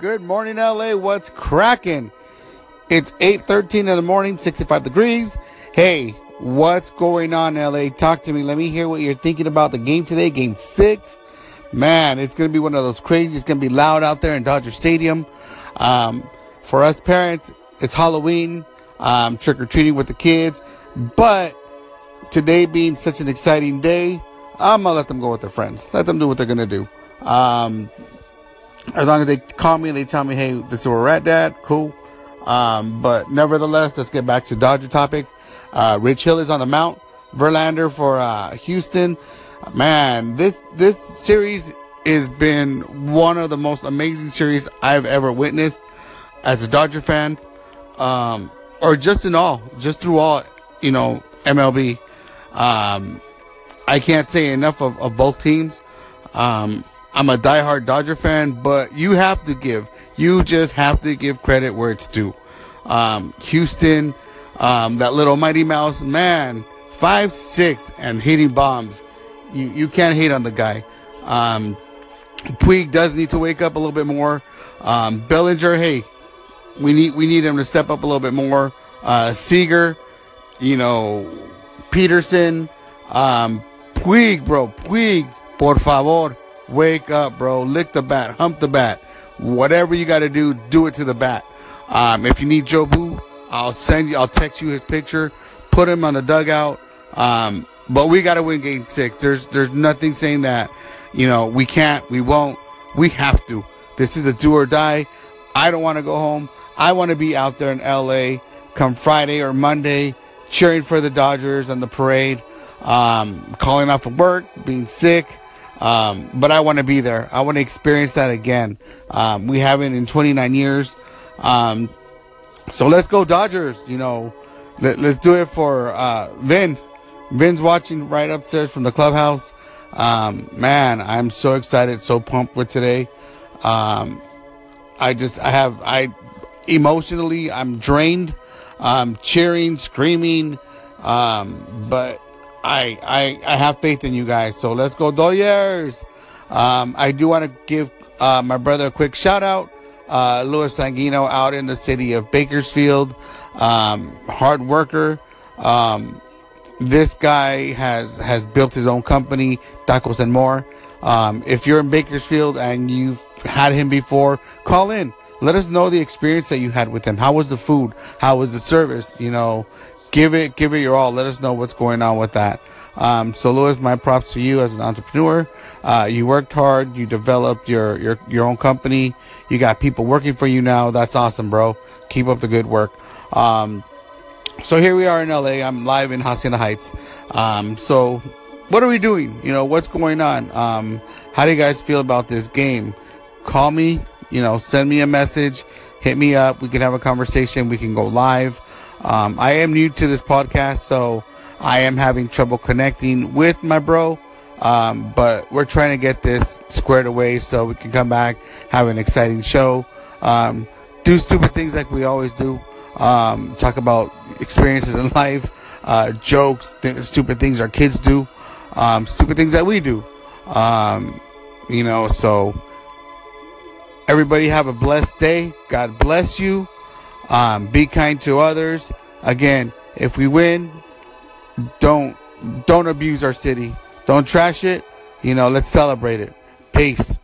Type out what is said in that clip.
Good morning, LA. What's cracking? It's 8:13 in the morning, 65 degrees. Hey, what's going on, LA? Talk to me. Let me hear what you're thinking about the game today, game 6. Man, it's going to be one of those crazy. It's going to be loud out there in Dodger Stadium. For us parents, it's Halloween, trick-or-treating with the kids. But today being such an exciting day, I'm going to let them go with their friends. Let them do what they're going to do. As long as they call me and they tell me, hey, this is where we're at, Dad. Cool. But nevertheless, let's get back to Dodger topic. Rich Hill is on the mound. Verlander for Houston. Man, this series has been one of the most amazing series I've ever witnessed as a Dodger fan, or just in all, just through all, you know, MLB. I can't say enough of both teams. I'm a diehard Dodger fan, but you just have to give credit where it's due. Houston, that little Mighty Mouse, man, 5'6" and hitting bombs. You can't hate on the guy. Puig does need to wake up a little bit more. Bellinger, hey, we need him to step up a little bit more. Seager, you know, Peterson, Puig, bro, Puig, por favor, wake up, bro. Lick the bat, hump the bat, whatever you got to do, do it to the bat. If you need Joe Boo, I'll text you his picture, put him on the dugout. But we got to win game 6. There's nothing saying that, you know, we can't, we won't, we have to. This is a do or die. I don't want to go home. I want to be out there in LA come Friday or Monday cheering for the Dodgers on the parade, calling off of work, being sick. But I want to be there. I want to experience that again. We haven't in 29 years. So let's go Dodgers, you know. Let's do it for Vin. Vin's watching right upstairs from the clubhouse. Man, I'm so excited, so pumped with today. Emotionally, I'm drained. Cheering, screaming. But I have faith in you guys. So let's go Dodgers. I do want to give my brother a quick shout out. Luis Sanguino out in the city of Bakersfield. Hard worker. This guy has built his own company, Tacos and More. If you're in Bakersfield and you've had him before, call in. Let us know the experience that you had with him. How was the food? How was the service? You know, give it your all. Let us know what's going on with that. So Louis, my props to you as an entrepreneur. You worked hard. You developed your own company. You got people working for you now. That's awesome, bro. Keep up the good work. So here we are in LA. I'm live in Hacienda Heights. So what are we doing? You know, what's going on? How do you guys feel about this game? Call me, you know, send me a message, hit me up. We can have a conversation. We can go live. I am new to this podcast, so I am having trouble connecting with my bro. But we're trying to get this squared away so we can come back, have an exciting show, do stupid things like we always do. Talk about experiences in life, jokes, stupid things our kids do, stupid things that we do. You know, so everybody have a blessed day. God bless you. Be kind to others. Again, if we win, don't abuse our city. Don't trash it. You know, let's celebrate it. Peace.